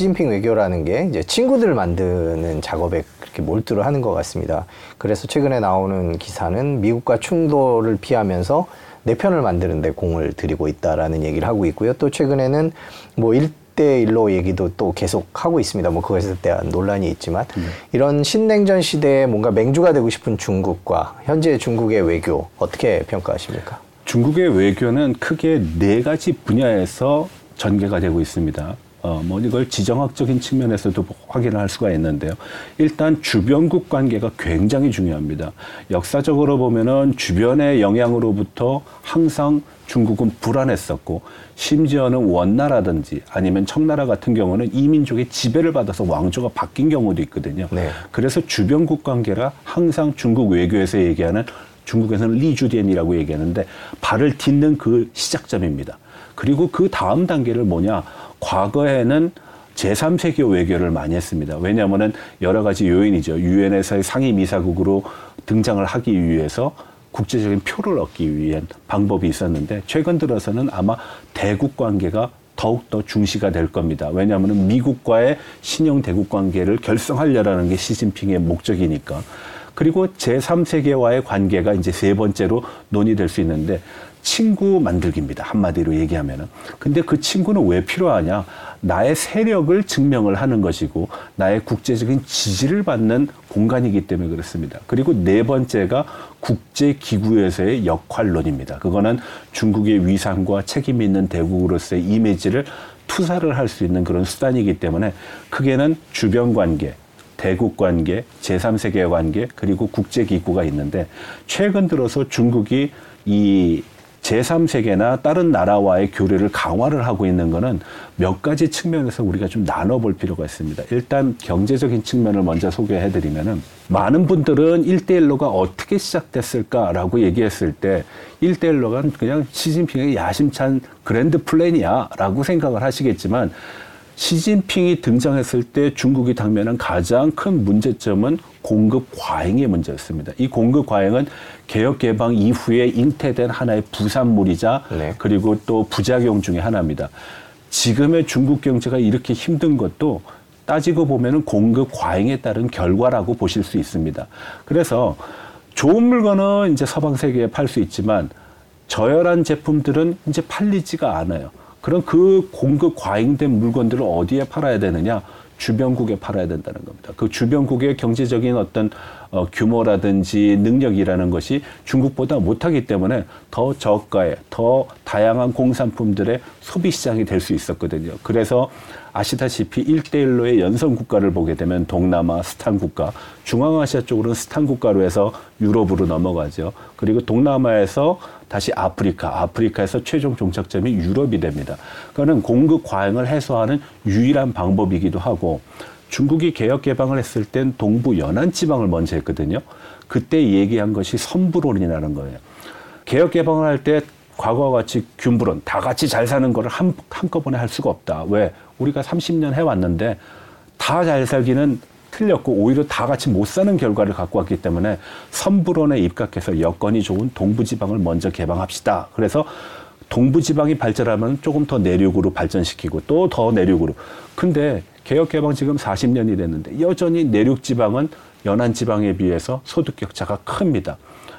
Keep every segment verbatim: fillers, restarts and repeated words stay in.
시진핑 외교라는 게 이제 친구들 만드는 작업에 그렇게 몰두를 하는 것 같습니다. 그래서 최근에 나오는 기사는 미국과 충돌을 피하면서 내 편을 만드는 데 공을 들이고 있다라는 얘기를 하고 있고요. 또 최근에는 뭐 일대일로 얘기도 또 계속 하고 있습니다. 뭐 그것에 대한 논란이 있지만 음. 이런 신냉전 시대에 뭔가 맹주가 되고 싶은 중국과 현재 중국의 외교 어떻게 평가하십니까? 중국의 외교는 크게 네 가지 분야에서 전개가 되고 있습니다. 어, 뭐 이걸 지정학적인 측면에서도 확인할 수가 있는데요. 일단 주변국 관계가 굉장히 중요합니다. 역사적으로 보면은 주변의 영향으로부터 항상 중국은 불안했었고, 심지어는 원나라든지 아니면 청나라 같은 경우는 이민족의 지배를 받아서 왕조가 바뀐 경우도 있거든요. 네. 그래서 주변국 관계가 항상 중국 외교에서 얘기하는, 중국에서는 리주디엔이라고 얘기하는데 발을 딛는 그 시작점입니다. 그리고 그 다음 단계를 뭐냐, 과거에는 제삼 세계 외교를 많이 했습니다. 왜냐하면 여러 가지 요인이죠. 유엔에서의 상임이사국으로 등장을 하기 위해서 국제적인 표를 얻기 위한 방법이 있었는데, 최근 들어서는 아마 대국 관계가 더욱더 중시가 될 겁니다. 왜냐하면 미국과의 신형 대국 관계를 결성하려는 게 시진핑의 목적이니까. 그리고 제삼 세계와의 관계가 이제 세 번째로 논의될 수 있는데, 친구 만들기입니다. 한마디로 얘기하면은. 근데 그 친구는 왜 필요하냐? 나의 세력을 증명을 하는 것이고, 나의 국제적인 지지를 받는 공간이기 때문에 그렇습니다. 그리고 네 번째가 국제기구에서의 역할론입니다. 그거는 중국의 위상과 책임 있는 대국으로서의 이미지를 투사를 할 수 있는 그런 수단이기 때문에, 크게는 주변 관계, 대국 관계, 제삼 세계 관계, 그리고 국제기구가 있는데, 최근 들어서 중국이 이 제삼 세계나 다른 나라와의 교류를 강화를 하고 있는 거는 몇 가지 측면에서 우리가 좀 나눠볼 필요가 있습니다. 일단 경제적인 측면을 먼저 소개해드리면은, 많은 분들은 일대일로가 어떻게 시작됐을까라고 얘기했을 때 일대일로가 그냥 시진핑의 야심찬 그랜드 플랜이야라고 생각을 하시겠지만, 시진핑이 등장했을 때 중국이 당면한 가장 큰 문제점은 공급 과잉의 문제였습니다. 이 공급 과잉은 개혁 개방 이후에 잉태된 하나의 부산물이자 네. 그리고 또 부작용 중에 하나입니다. 지금의 중국 경제가 이렇게 힘든 것도 따지고 보면은 공급 과잉에 따른 결과라고 보실 수 있습니다. 그래서 좋은 물건은 이제 서방 세계에 팔 수 있지만 저열한 제품들은 이제 팔리지가 않아요. 그럼 그 공급 과잉된 물건들을 어디에 팔아야 되느냐? 주변국에 팔아야 된다는 겁니다. 그 주변국의 경제적인 어떤 어, 규모라든지 능력이라는 것이 중국보다 못하기 때문에 더 저가의, 더 다양한 공산품들의 소비시장이 될 수 있었거든요. 그래서 아시다시피 일대일로의 연성 국가를 보게 되면 동남아 스탄 국가, 중앙아시아 쪽으로는 스탄 국가로 해서 유럽으로 넘어가죠. 그리고 동남아에서 다시 아프리카, 아프리카에서 최종 종착점이 유럽이 됩니다. 그거는 공급 과잉을 해소하는 유일한 방법이기도 하고, 중국이 개혁 개방을 했을 땐 동부 연안 지방을 먼저 했거든요. 그때 얘기한 것이 선부론이라는 거예요. 개혁 개방을 할 때 과거와 같이 균부론, 다 같이 잘 사는 거를 한, 한꺼번에 할 수가 없다. 왜? 우리가 삼십 년 해왔는데 다 잘 살기는 틀렸고, 오히려 다 같이 못 사는 결과를 갖고 왔기 때문에 선부론에 입각해서 여건이 좋은 동부지방을 먼저 개방합시다. 그래서 동부지방이 발전하면 조금 더 내륙으로 발전시키고 또 더 내륙으로. 근데 개혁개방 지금 사십 년이 됐는데 여전히 내륙지방은 연안지방에 비해서 소득격차가 큽니다.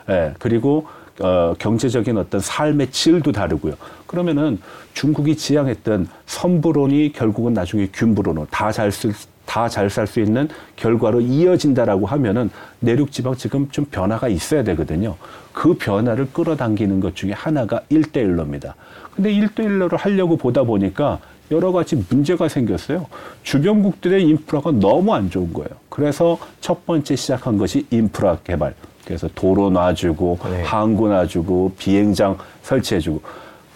예, 그리고 어, 경제적인 어떤 삶의 질도 다르고요. 그러면은 중국이 지향했던 선부론이 결국은 나중에 균부론으로 다 잘 쓸 다 잘 살 수 있는 결과로 이어진다라고 하면은 내륙지방 지금 좀 변화가 있어야 되거든요. 그 변화를 끌어당기는 것 중에 하나가 일대일로입니다. 근데 일대일로를 하려고 보다 보니까 여러 가지 문제가 생겼어요. 주변국들의 인프라가 너무 안 좋은 거예요. 그래서 첫 번째 시작한 것이 인프라 개발. 그래서 도로 놔주고, 네. 항구 놔주고, 비행장 설치해주고.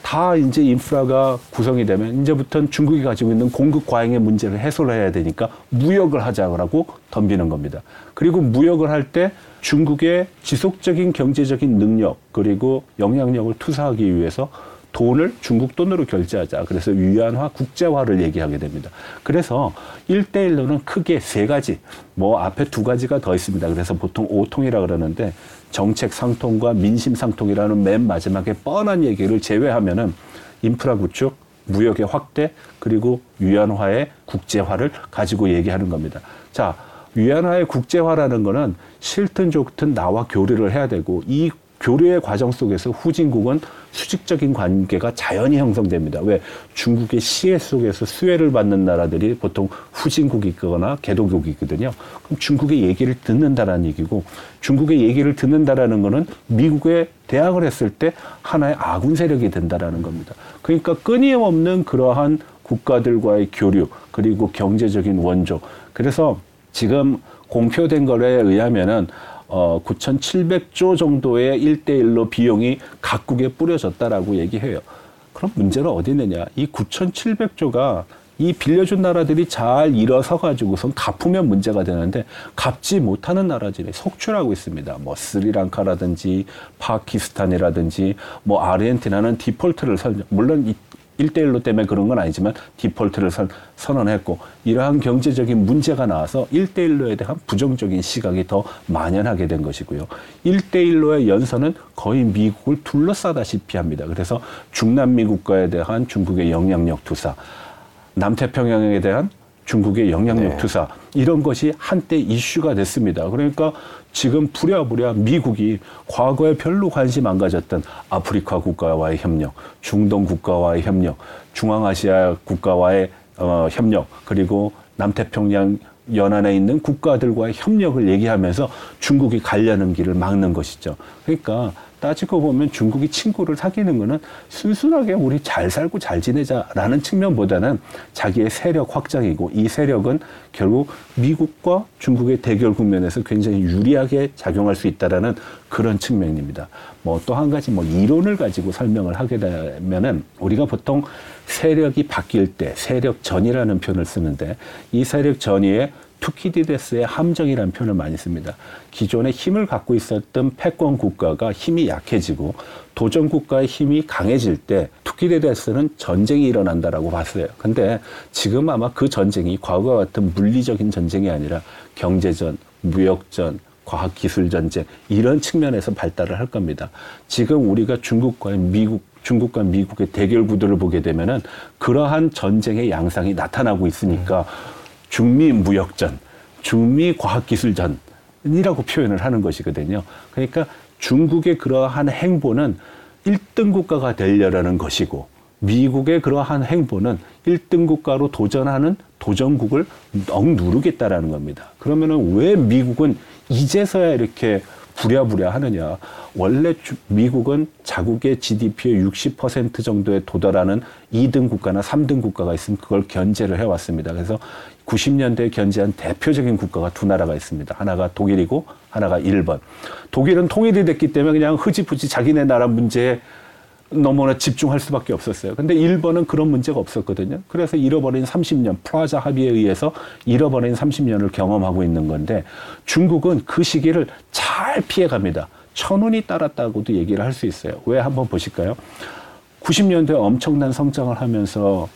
다 이제 인프라가 구성이 되면 이제부터는 중국이 가지고 있는 공급 과잉의 문제를 해소를 해야 되니까 무역을 하자고 덤비는 겁니다. 그리고 무역을 할 때 중국의 지속적인 경제적인 능력 그리고 영향력을 투사하기 위해서 돈을 중국 돈으로 결제하자. 그래서 위안화, 국제화를 얘기하게 됩니다. 그래서 일대일로는 크게 세 가지, 뭐 앞에 두 가지가 더 있습니다. 그래서 보통 오통이라 그러는데 정책 상통과 민심 상통이라는 맨 마지막에 뻔한 얘기를 제외하면은 인프라 구축, 무역의 확대, 그리고 위안화의 국제화를 가지고 얘기하는 겁니다. 자, 위안화의 국제화라는 거는 싫든 좋든 나와 교류를 해야 되고, 이 교류의 과정 속에서 후진국은 수직적인 관계가 자연히 형성됩니다. 왜? 중국의 시혜 속에서 수혜를 받는 나라들이 보통 후진국이거나 개도국이거든요. 그럼 중국의 얘기를 듣는다라는 얘기고, 중국의 얘기를 듣는다라는 거는 미국에 대항을 했을 때 하나의 아군 세력이 된다라는 겁니다. 그러니까 끊임없는 그러한 국가들과의 교류, 그리고 경제적인 원조. 그래서 지금 공표된 거에 의하면은 어, 구천칠백조 정도의 일대일로 비용이 각국에 뿌려졌다라고 얘기해요. 그럼 문제는 어디 있느냐? 이 구천칠백조가 이 빌려준 나라들이 잘 일어서 가지고선 갚으면 문제가 되는데, 갚지 못하는 나라들이 속출하고 있습니다. 뭐 스리랑카라든지 파키스탄이라든지 뭐 아르헨티나는 디폴트를 설 물론 이 일대일로 때문에 그런 건 아니지만 디폴트를 선, 선언했고, 이러한 경제적인 문제가 나와서 일대일로에 대한 부정적인 시각이 더 만연하게 된 것이고요. 일대일로의 연선은 거의 미국을 둘러싸다시피 합니다. 그래서 중남미 국가에 대한 중국의 영향력 투사, 남태평양에 대한 중국의 영향력 투사, 네. 이런 것이 한때 이슈가 됐습니다. 그러니까 지금 부랴부랴 미국이 과거에 별로 관심 안 가졌던 아프리카 국가와의 협력, 중동 국가와의 협력, 중앙아시아 국가와의 어, 협력, 그리고 남태평양 연안에 있는 국가들과의 협력을 얘기하면서 중국이 가려는 길을 막는 것이죠. 그러니까 따지고 보면 중국이 친구를 사귀는 거는 순순하게 우리 잘 살고 잘 지내자라는 측면보다는 자기의 세력 확장이고, 이 세력은 결국 미국과 중국의 대결 국면에서 굉장히 유리하게 작용할 수 있다라는 그런 측면입니다. 뭐 또 한 가지 뭐 이론을 가지고 설명을 하게 되면은, 우리가 보통 세력이 바뀔 때 세력 전이라는 표현을 쓰는데, 이 세력 전이에 투키디데스의 함정이라는 표현을 많이 씁니다. 기존에 힘을 갖고 있었던 패권 국가가 힘이 약해지고 도전 국가의 힘이 강해질 때 투키디데스는 전쟁이 일어난다라고 봤어요. 근데 지금 아마 그 전쟁이 과거와 같은 물리적인 전쟁이 아니라 경제전, 무역전, 과학기술 전쟁, 이런 측면에서 발달을 할 겁니다. 지금 우리가 중국과의 미국, 중국과 미국의 대결 구도를 보게 되면은 그러한 전쟁의 양상이 나타나고 있으니까 중미 무역전, 중미 과학기술전이라고 표현을 하는 것이거든요. 그러니까 중국의 그러한 행보는 일 등 국가가 되려라는 것이고, 미국의 그러한 행보는 일 등 국가로 도전하는 도전국을 억누르겠다라는 겁니다. 그러면은 왜 미국은 이제서야 이렇게 부랴부랴 하느냐? 원래 주, 미국은 자국의 지디피의 육십 퍼센트 정도에 도달하는 이 등 국가나 삼 등 국가가 있으면 그걸 견제를 해왔습니다. 그래서 구십 년대에 견제한 대표적인 국가가 두 나라가 있습니다. 하나가 독일이고 하나가 일본. 독일은 통일이 됐기 때문에 그냥 흐지부지 자기네 나라 문제에 너무나 집중할 수밖에 없었어요. 근데 일본은 그런 문제가 없었거든요. 그래서 잃어버린 삼십 년, 프라자 합의에 의해서 잃어버린 삼십 년을 경험하고 있는 건데, 중국은 그 시기를 잘 피해갑니다. 천운이 따랐다고도 얘기를 할 수 있어요. 왜? 한번 보실까요? 구십 년대에 엄청난 성장을 하면서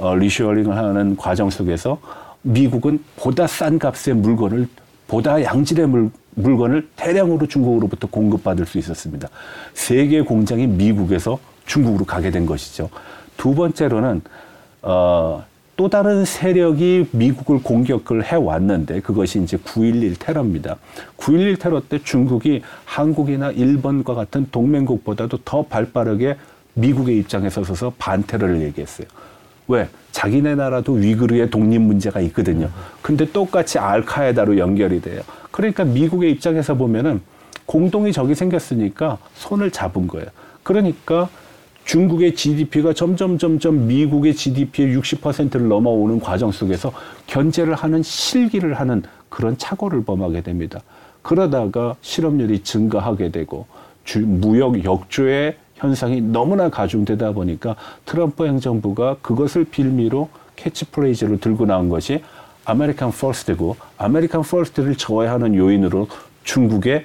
어, 리쇼어링을 하는 과정 속에서 미국은 보다 싼 값의 물건을, 보다 양질의 물, 물건을 대량으로 중국으로부터 공급받을 수 있었습니다. 세 개의 공장이 미국에서 중국으로 가게 된 것이죠. 두 번째로는 어, 또 다른 세력이 미국을 공격을 해왔는데, 그것이 이제 구일일 테러입니다. 구일일 테러 때 중국이 한국이나 일본과 같은 동맹국보다도 더 발빠르게 미국의 입장에 서서 반테러를 얘기했어요. 왜? 자기네 나라도 위구르의 독립 문제가 있거든요. 근데 똑같이 알카에다로 연결이 돼요. 그러니까 미국의 입장에서 보면은 공동의 적이 생겼으니까 손을 잡은 거예요. 그러니까 중국의 지디피가 점점 점점 미국의 지디피의 육십 퍼센트를 넘어오는 과정 속에서 견제를 하는, 실기를 하는 그런 착오를 범하게 됩니다. 그러다가 실업률이 증가하게 되고 주, 무역 역조의 현상이 너무나 가중되다 보니까 트럼프 행정부가 그것을 빌미로 캐치프레이즈로 들고 나온 것이 아메리칸 퍼스트고, 아메리칸 퍼스트를 저해하는 요인으로 중국의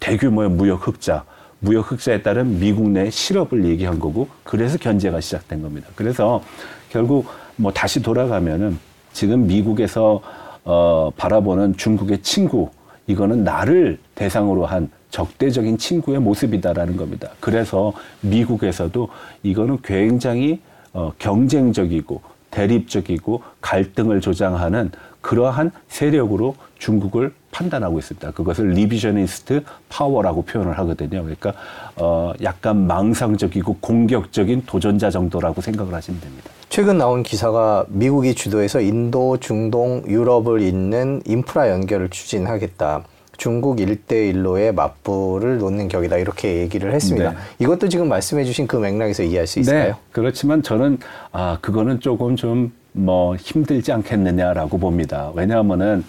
대규모의 무역 흑자, 무역 흑자에 따른 미국 내 실업을 얘기한 거고, 그래서 견제가 시작된 겁니다. 그래서 결국 뭐 다시 돌아가면은 지금 미국에서 어, 바라보는 중국의 친구, 이거는 나를 대상으로 한 적대적인 친구의 모습이다라는 겁니다. 그래서 미국에서도 이거는 굉장히 어, 경쟁적이고 대립적이고 갈등을 조장하는 그러한 세력으로 중국을 판단하고 있습니다. 그것을 리비저니스트 파워라고 표현을 하거든요. 그러니까 어, 약간 망상적이고 공격적인 도전자 정도라고 생각을 하시면 됩니다. 최근 나온 기사가 미국이 주도해서 인도, 중동, 유럽을 잇는 인프라 연결을 추진하겠다. 중국 일대일로의 맞불을 놓는 격이다. 이렇게 얘기를 했습니다. 네. 이것도 지금 말씀해 주신 그 맥락에서 이해할 수 있을까요? 네. 그렇지만 저는 아, 그거는 조금 좀 뭐 힘들지 않겠느냐라고 봅니다. 왜냐하면은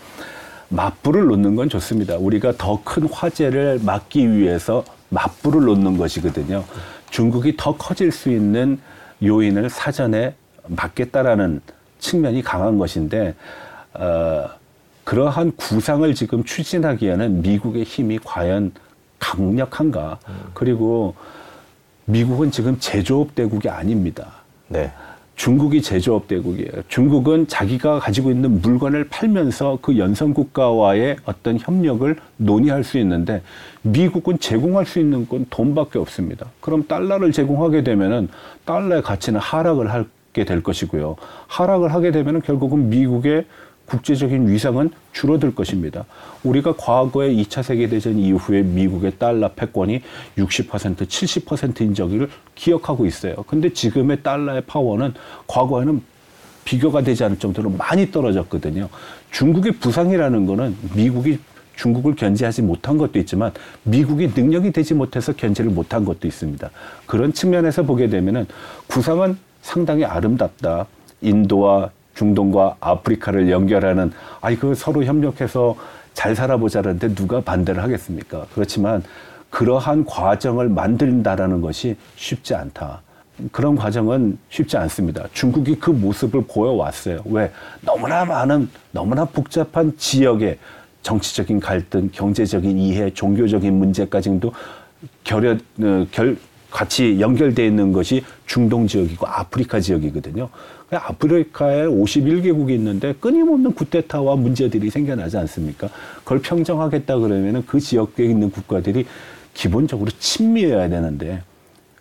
맞불을 놓는 건 좋습니다. 우리가 더 큰 화재를 막기 위해서 맞불을 놓는 것이거든요. 중국이 더 커질 수 있는 요인을 사전에 막겠다라는 측면이 강한 것인데 어, 그러한 구상을 지금 추진하기에는 미국의 힘이 과연 강력한가? 음. 그리고 미국은 지금 제조업 대국이 아닙니다. 네. 중국이 제조업 대국이에요. 중국은 자기가 가지고 있는 물건을 팔면서 그 연선국가와의 어떤 협력을 논의할 수 있는데 미국은 제공할 수 있는 건 돈밖에 없습니다. 그럼 달러를 제공하게 되면은 달러의 가치는 하락을 하게 될 것이고요. 하락을 하게 되면은 결국은 미국의 국제적인 위상은 줄어들 것입니다. 우리가 과거에 이 차 세계대전 이후에 미국의 달러 패권이 육십 퍼센트, 칠십 퍼센트인 적을 기억하고 있어요. 근데 지금의 달러의 파워는 과거에는 비교가 되지 않을 정도로 많이 떨어졌거든요. 중국의 부상이라는 거는 미국이 중국을 견제하지 못한 것도 있지만 미국이 능력이 되지 못해서 견제를 못한 것도 있습니다. 그런 측면에서 보게 되면은 구상은 상당히 아름답다. 인도와 중동과 아프리카를 연결하는 아이 그 서로 협력해서 잘 살아보자는데 누가 반대를 하겠습니까? 그렇지만 그러한 과정을 만든다라는 것이 쉽지 않다. 그런 과정은 쉽지 않습니다. 중국이 그 모습을 보여왔어요. 왜? 너무나 많은 너무나 복잡한 지역의 정치적인 갈등, 경제적인 이해, 종교적인 문제까지도 결여 결 같이 연결되어 있는 것이 중동 지역이고 아프리카 지역이거든요. 아프리카에 오십일 개국이 있는데 끊임없는 쿠데타와 문제들이 생겨나지 않습니까? 그걸 평정하겠다 그러면 그 지역에 있는 국가들이 기본적으로 친미여야 되는데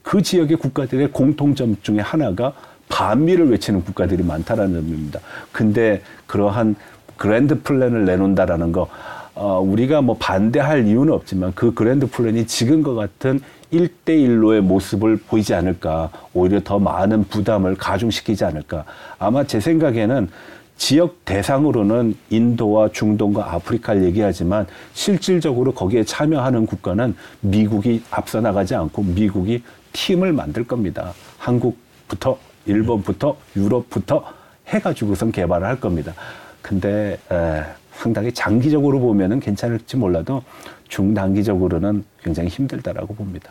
그 지역의 국가들의 공통점 중에 하나가 반미를 외치는 국가들이 많다라는 점입니다. 근데 그러한 그랜드 플랜을 내놓는다라는 거 어, 우리가 뭐 반대할 이유는 없지만 그 그랜드 플랜이 지금과 같은 일대일로의 모습을 보이지 않을까. 오히려 더 많은 부담을 가중시키지 않을까. 아마 제 생각에는 지역 대상으로는 인도와 중동과 아프리카를 얘기하지만 실질적으로 거기에 참여하는 국가는 미국이 앞서 나가지 않고 미국이 팀을 만들 겁니다. 한국부터 일본부터 유럽부터 해가지고선 개발을 할 겁니다. 근데 에, 상당히 장기적으로 보면은 괜찮을지 몰라도 중단기적으로는 굉장히 힘들다라고 봅니다.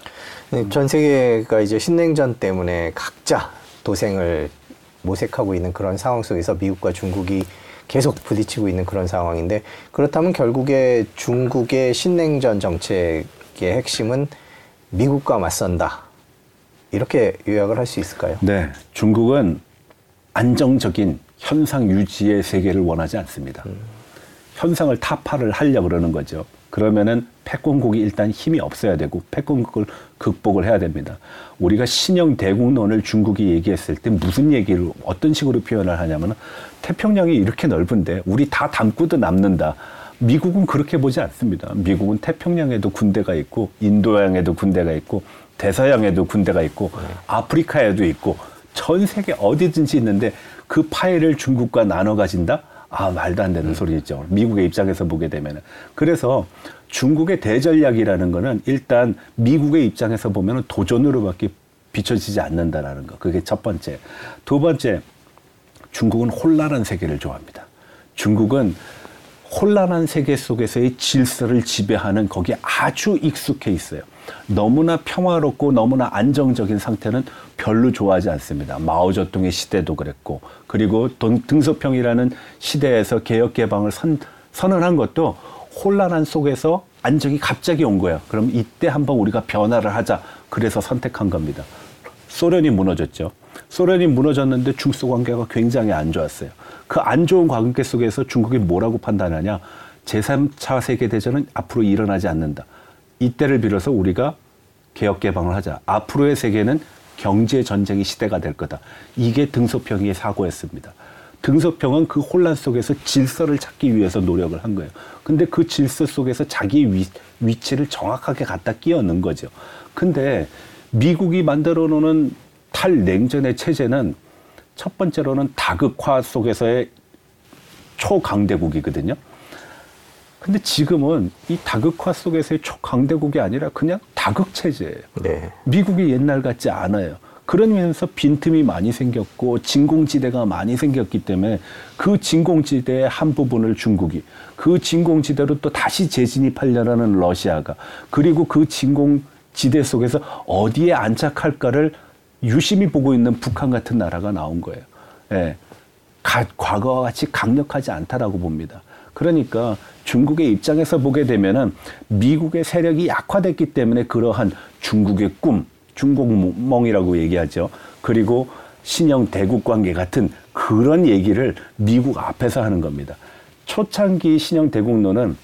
전 세계가 이제 신냉전 때문에 각자 도생을 모색하고 있는 그런 상황 속에서 미국과 중국이 계속 부딪히고 있는 그런 상황인데 그렇다면 결국에 중국의 신냉전 정책의 핵심은 미국과 맞선다. 이렇게 요약을 할 수 있을까요? 네. 중국은 안정적인 현상 유지의 세계를 원하지 않습니다. 음. 현상을 타파를 하려고 그러는 거죠. 그러면은 패권국이 일단 힘이 없어야 되고 패권국을 극복을 해야 됩니다. 우리가 신형 대국론을 중국이 얘기했을 때 무슨 얘기를 어떤 식으로 표현을 하냐면은 태평양이 이렇게 넓은데 우리 다 담고도 남는다. 미국은 그렇게 보지 않습니다. 미국은 태평양에도 군대가 있고 인도양에도 군대가 있고 대서양에도 군대가 있고 아프리카에도 있고 전 세계 어디든지 있는데 그 파일을 중국과 나눠 가진다? 아, 말도 안 되는 소리죠. 미국의 입장에서 보게 되면은. 그래서 중국의 대전략이라는 거는 일단 미국의 입장에서 보면은 도전으로밖에 비춰지지 않는다라는 거. 그게 첫 번째. 두 번째, 중국은 혼란한 세계를 좋아합니다. 중국은 혼란한 세계 속에서의 질서를 지배하는 거기에 아주 익숙해 있어요. 너무나 평화롭고 너무나 안정적인 상태는 별로 좋아하지 않습니다. 마오쩌둥의 시대도 그랬고 그리고 등서평이라는 시대에서 개혁개방을 선, 선언한 것도 혼란한 속에서 안정이 갑자기 온 거예요. 그럼 이때 한번 우리가 변화를 하자. 그래서 선택한 겁니다. 소련이 무너졌죠. 소련이 무너졌는데 중소관계가 굉장히 안 좋았어요. 그 안 좋은 관계 속에서 중국이 뭐라고 판단하냐. 제삼 차 세계대전은 앞으로 일어나지 않는다. 이때를 빌어서 우리가 개혁개방을 하자. 앞으로의 세계는 경제 전쟁의 시대가 될 거다. 이게 등소평의 사고였습니다. 등소평은 그 혼란 속에서 질서를 찾기 위해서 노력을 한 거예요. 근데 그 질서 속에서 자기 위, 위치를 정확하게 갖다 끼워 넣은 거죠. 근데 미국이 만들어 놓은 탈냉전의 체제는 첫 번째로는 다극화 속에서의 초강대국이거든요. 근데 지금은 이 다극화 속에서의 초강대국이 아니라 그냥 다극체제예요. 네. 미국이 옛날 같지 않아요. 그러면서 빈틈이 많이 생겼고 진공지대가 많이 생겼기 때문에 그 진공지대의 한 부분을 중국이, 그 진공지대로 또 다시 재진입하려는 러시아가, 그리고 그 진공지대 속에서 어디에 안착할까를 유심히 보고 있는 북한 같은 나라가 나온 거예요. 예. 가, 과거와 같이 강력하지 않다라고 봅니다. 그러니까 중국의 입장에서 보게 되면은 미국의 세력이 약화됐기 때문에 그러한 중국의 꿈, 중국몽이라고 얘기하죠. 그리고 신형 대국 관계 같은 그런 얘기를 미국 앞에서 하는 겁니다. 초창기 신형 대국론은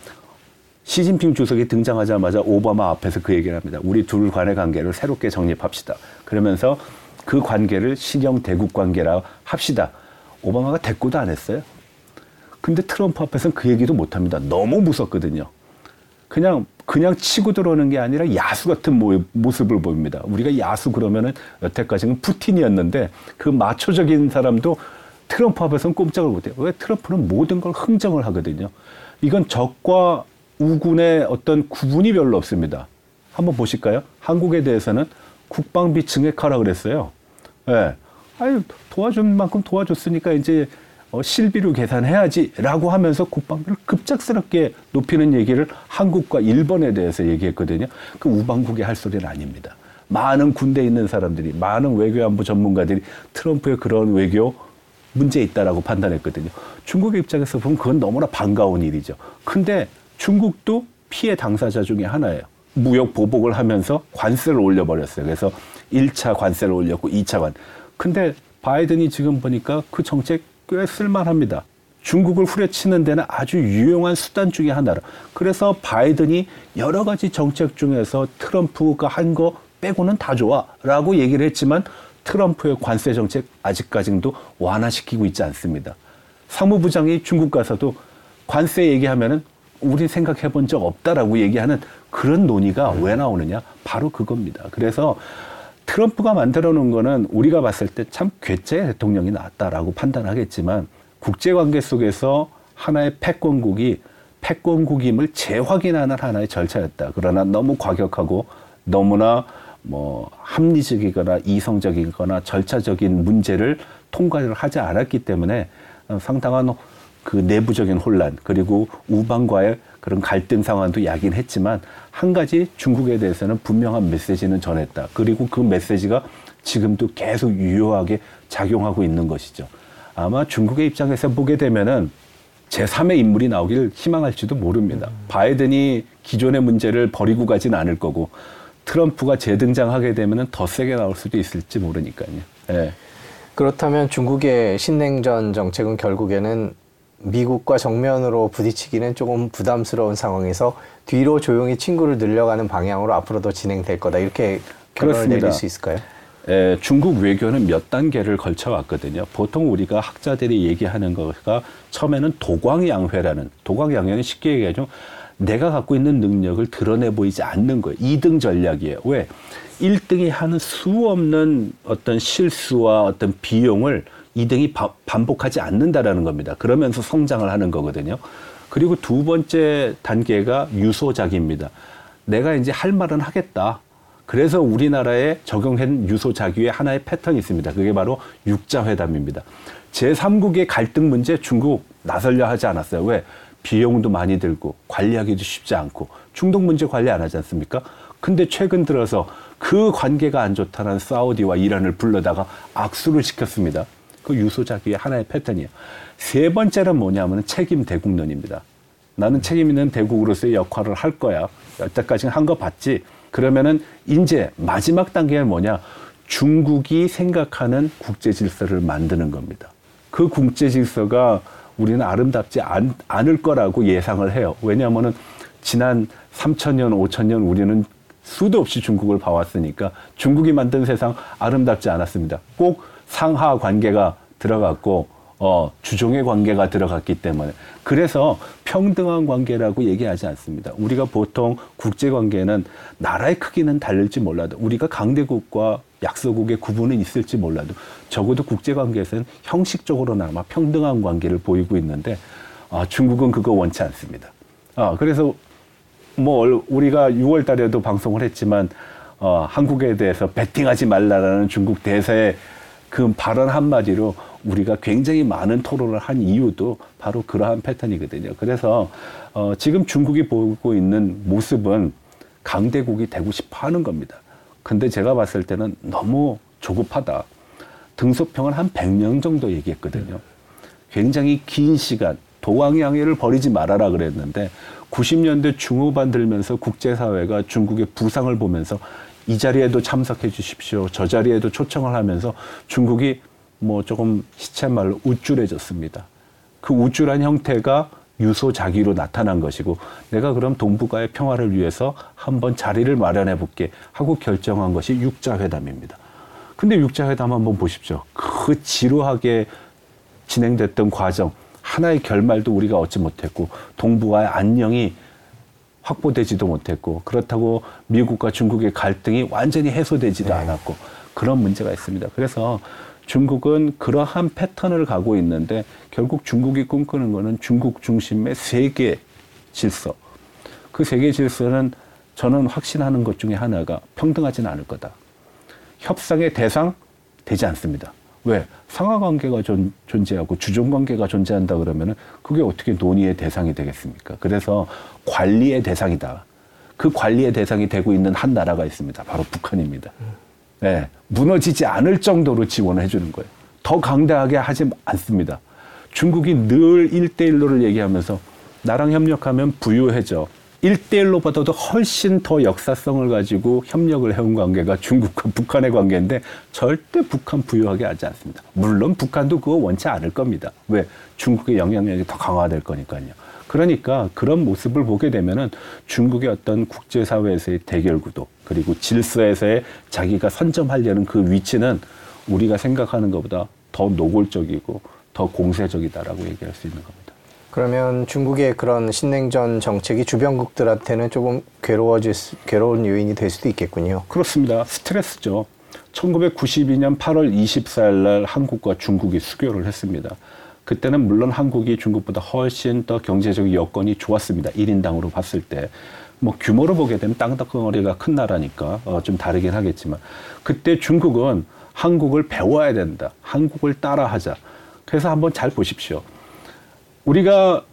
시진핑 주석이 등장하자마자 오바마 앞에서 그 얘기를 합니다. 우리 둘 간의 관계를 새롭게 정립합시다. 그러면서 그 관계를 신형 대국 관계라 합시다. 오바마가 대꾸도 안 했어요. 근데 트럼프 앞에서는 그 얘기도 못합니다. 너무 무섭거든요. 그냥 그냥 치고 들어오는 게 아니라 야수 같은 모, 모습을 보입니다. 우리가 야수 그러면은 여태까지는 푸틴이었는데 그 마초적인 사람도 트럼프 앞에서는 꼼짝을 못해요. 왜? 트럼프는 모든 걸 흥정을 하거든요. 이건 적과 우군의 어떤 구분이 별로 없습니다. 한번 보실까요? 한국에 대해서는 국방비 증액하라 그랬어요. 예, 네. 아유 도와준 만큼 도와줬으니까 이제 어, 실비로 계산해야지라고 하면서 국방비를 급작스럽게 높이는 얘기를 한국과 일본에 대해서 얘기했거든요. 그 우방국이 할 소리는 아닙니다. 많은 군대에 있는 사람들이, 많은 외교안보 전문가들이 트럼프의 그런 외교 문제 있다라고 판단했거든요. 중국의 입장에서 보면 그건 너무나 반가운 일이죠. 근데 중국도 피해 당사자 중에 하나예요. 무역 보복을 하면서 관세를 올려버렸어요. 그래서 일 차 관세를 올렸고 이 차 관. 근데 바이든이 지금 보니까 그 정책 꽤 쓸만합니다. 중국을 후려치는 데는 아주 유용한 수단 중에 하나라. 그래서 바이든이 여러 가지 정책 중에서 트럼프가 한 거 빼고는 다 좋아 라고 얘기를 했지만 트럼프의 관세 정책 아직까지도 완화시키고 있지 않습니다. 상무부장이 중국 가서도 관세 얘기하면은 우린 생각해 본 적 없다라고 얘기하는 그런 논의가 왜 나오느냐? 바로 그겁니다. 그래서 트럼프가 만들어 놓은 거는 우리가 봤을 때 참 괴짜의 대통령이 나왔다라고 판단하겠지만 국제관계 속에서 하나의 패권국이 패권국임을 재확인하는 하나의 절차였다. 그러나 너무 과격하고 너무나 뭐 합리적이거나 이성적이거나 절차적인 문제를 통과를 하지 않았기 때문에 상당한 그 내부적인 혼란, 그리고 우방과의 그런 갈등 상황도 야긴했지만 한 가지 중국에 대해서는 분명한 메시지는 전했다. 그리고 그 메시지가 지금도 계속 유효하게 작용하고 있는 것이죠. 아마 중국의 입장에서 보게 되면은 제삼의 인물이 나오길 희망할지도 모릅니다. 바이든이 기존의 문제를 버리고 가진 않을 거고 트럼프가 재등장하게 되면은 더 세게 나올 수도 있을지 모르니까요. 예. 그렇다면 중국의 신냉전 정책은 결국에는 미국과 정면으로 부딪히기는 조금 부담스러운 상황에서 뒤로 조용히 친구를 늘려가는 방향으로 앞으로도 진행될 거다. 이렇게 결론을 그렇습니다. 내릴 수 있을까요? 에, 중국 외교는 몇 단계를 걸쳐왔거든요. 보통 우리가 학자들이 얘기하는 거가 처음에는 도광양회라는, 도광양회는 쉽게 얘기하죠. 내가 갖고 있는 능력을 드러내 보이지 않는 거예요. 이등 전략이에요. 왜? 일등이 하는 수 없는 어떤 실수와 어떤 비용을 이등이 바, 반복하지 않는다라는 겁니다. 그러면서 성장을 하는 거거든요. 그리고 두 번째 단계가 유소자기입니다. 내가 이제 할 말은 하겠다. 그래서 우리나라에 적용한 유소자기의 하나의 패턴이 있습니다. 그게 바로 육자회담입니다. 제삼국의 갈등 문제 중국 나설려 하지 않았어요. 왜? 비용도 많이 들고 관리하기도 쉽지 않고 중동 문제 관리 안 하지 않습니까? 근데 최근 들어서 그 관계가 안 좋다는 사우디와 이란을 불러다가 악수를 시켰습니다. 그 유소자기의 하나의 패턴이에요. 세 번째는 뭐냐면 책임 대국론입니다. 나는 책임 있는 대국으로서의 역할을 할 거야. 여태까지는 한 거 봤지. 그러면은 이제 마지막 단계는 뭐냐? 중국이 생각하는 국제 질서를 만드는 겁니다. 그 국제 질서가 우리는 아름답지 않, 않을 거라고 예상을 해요. 왜냐하면은 지난 삼천 년, 오천 년 우리는 수도 없이 중국을 봐왔으니까 중국이 만든 세상 아름답지 않았습니다. 꼭 상하 관계가 들어갔고 어, 주종의 관계가 들어갔기 때문에. 그래서 평등한 관계라고 얘기하지 않습니다. 우리가 보통 국제관계는 나라의 크기는 다를지 몰라도, 우리가 강대국과 약소국의 구분은 있을지 몰라도 적어도 국제관계에서는 형식적으로나마 평등한 관계를 보이고 있는데 어, 중국은 그거 원치 않습니다. 어, 그래서 뭐 우리가 유월 달에도 방송을 했지만 어, 한국에 대해서 배팅하지 말라라는 중국 대사의 그 발언 한마디로 우리가 굉장히 많은 토론을 한 이유도 바로 그러한 패턴이거든요. 그래서 어, 지금 중국이 보고 있는 모습은 강대국이 되고 싶어 하는 겁니다. 근데 제가 봤을 때는 너무 조급하다. 등소평은 한 백 년 정도 얘기했거든요. 굉장히 긴 시간 도왕양해를 버리지 말아라 그랬는데 구십 년대 중후반 들면서 국제사회가 중국의 부상을 보면서 이 자리에도 참석해 주십시오, 저 자리에도 초청을 하면서 중국이 뭐 조금 시체말로 우쭐해졌습니다. 그 우쭐한 형태가 유소자기로 나타난 것이고, 내가 그럼 동북아의 평화를 위해서 한번 자리를 마련해 볼게 하고 결정한 것이 육자회담입니다. 근데 육자회담 한번 보십시오. 그 지루하게 진행됐던 과정 하나의 결말도 우리가 얻지 못했고, 동북아의 안녕이 확보되지도 못했고, 그렇다고 미국과 중국의 갈등이 완전히 해소되지도 네. 않았고, 그런 문제가 있습니다. 그래서 중국은 그러한 패턴을 가고 있는데 결국 중국이 꿈꾸는 거는 중국 중심의 세계 질서. 그 세계 질서는 저는 확신하는 것 중에 하나가 평등하지는 않을 거다. 협상의 대상 되지 않습니다. 왜? 상하관계가 존, 존재하고 주종관계가 존재한다 그러면은 그게 어떻게 논의의 대상이 되겠습니까? 그래서 관리의 대상이다. 그 관리의 대상이 되고 있는 한 나라가 있습니다. 바로 북한입니다. 네, 무너지지 않을 정도로 지원을 해주는 거예요. 더 강대하게 하지 않습니다. 중국이 늘 일대일로를 얘기하면서 나랑 협력하면 부유해져. 일대일로보다도 훨씬 더 역사성을 가지고 협력을 해온 관계가 중국과 북한의 관계인데 절대 북한 부유하게 하지 않습니다. 물론 북한도 그거 원치 않을 겁니다. 왜? 중국의 영향력이 더 강화될 거니까요. 그러니까 그런 모습을 보게 되면은 중국의 어떤 국제사회에서의 대결구도, 그리고 질서에서의 자기가 선점하려는 그 위치는 우리가 생각하는 것보다 더 노골적이고 더 공세적이다라고 얘기할 수 있는 겁니다. 그러면 중국의 그런 신냉전 정책이 주변국들한테는 조금 괴로워질 수, 괴로운 요인이 될 수도 있겠군요. 그렇습니다. 스트레스죠. 천구백구십이년 팔월 이십사일 날 한국과 중국이 수교를 했습니다. 그때는 물론 한국이 중국보다 훨씬 더 경제적 여건이 좋았습니다. 일 인당으로 봤을 때. 뭐 규모로 보게 되면 땅덩어리가 큰 나라니까 어, 좀 다르긴 하겠지만 그때 중국은 한국을 배워야 된다. 한국을 따라하자. 그래서 한번 잘 보십시오. 우리가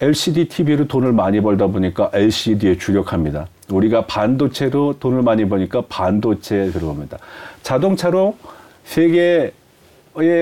엘시디 티비로 돈을 많이 벌다 보니까 엘시디에 주력합니다. 우리가 반도체로 돈을 많이 버니까 반도체에 들어갑니다. 자동차로 세계의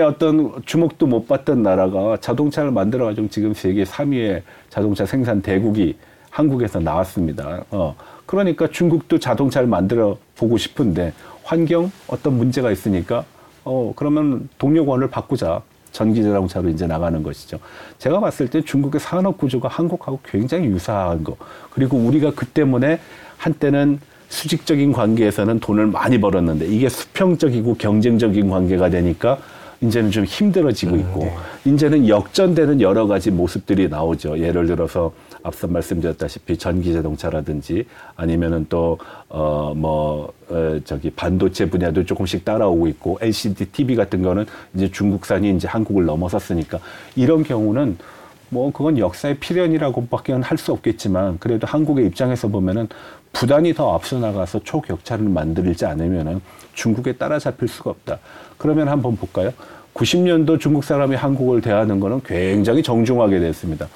어떤 주목도 못 받던 나라가 자동차를 만들어가지고 지금 세계 삼 위의 자동차 생산 대국이 한국에서 나왔습니다. 어, 그러니까 중국도 자동차를 만들어 보고 싶은데 환경 어떤 문제가 있으니까 어, 그러면 동력원을 바꾸자. 전기자동차로 이제 나가는 것이죠. 제가 봤을 때 중국의 산업 구조가 한국하고 굉장히 유사한 거. 그리고 우리가 그 때문에 한때는 수직적인 관계에서는 돈을 많이 벌었는데 이게 수평적이고 경쟁적인 관계가 되니까 이제는 좀 힘들어지고 있고 음, 네. 이제는 역전되는 여러 가지 모습들이 나오죠. 예를 들어서 앞서 말씀드렸다시피 전기자동차라든지 아니면은 또 어 뭐 어 저기 반도체 분야도 조금씩 따라오고 있고 엘시디 티비 같은 거는 이제 중국산이 이제 한국을 넘어섰으니까 이런 경우는 뭐 그건 역사의 필연이라고밖에는 할 수 없겠지만 그래도 한국의 입장에서 보면은 부단히 더 앞서 나가서 초격차를 만들지 않으면은 중국에 따라잡힐 수가 없다. 그러면 한번 볼까요? 구십 년도 중국 사람이 한국을 대하는 거는 굉장히 정중하게 됐습니다.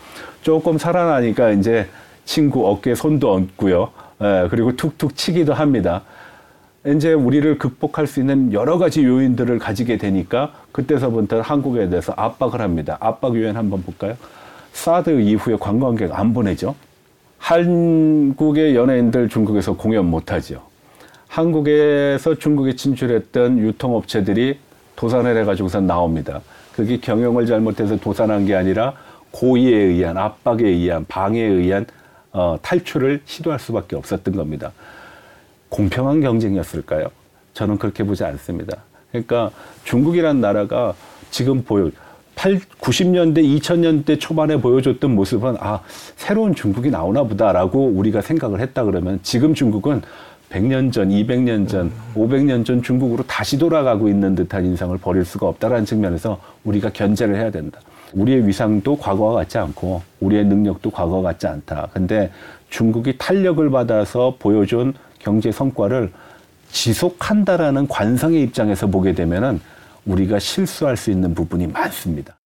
조금 살아나니까 이제 친구 어깨에 손도 얹고요. 예, 그리고 툭툭 치기도 합니다. 이제 우리를 극복할 수 있는 여러 가지 요인들을 가지게 되니까 그때서부터 한국에 대해서 압박을 합니다. 압박 요인 한번 볼까요? 사드 이후에 관광객 안 보내죠. 한국의 연예인들 중국에서 공연 못하죠. 한국에서 중국에 진출했던 유통업체들이 도산을 해가지고서 나옵니다. 그게 경영을 잘못해서 도산한 게 아니라 고의에 의한, 압박에 의한, 방해에 의한 어, 탈출을 시도할 수밖에 없었던 겁니다. 공평한 경쟁이었을까요? 저는 그렇게 보지 않습니다. 그러니까 중국이란 나라가 지금 보여 구십 년대, 이천 년대 초반에 보여줬던 모습은 아, 새로운 중국이 나오나 보다라고 우리가 생각을 했다 그러면 지금 중국은 백 년 전, 이백 년 전, 오백 년 전 중국으로 다시 돌아가고 있는 듯한 인상을 버릴 수가 없다라는 측면에서 우리가 견제를 해야 된다. 우리의 위상도 과거와 같지 않고 우리의 능력도 과거와 같지 않다. 근데 중국이 탄력을 받아서 보여준 경제 성과를 지속한다라는 관성의 입장에서 보게 되면은 우리가 실수할 수 있는 부분이 많습니다.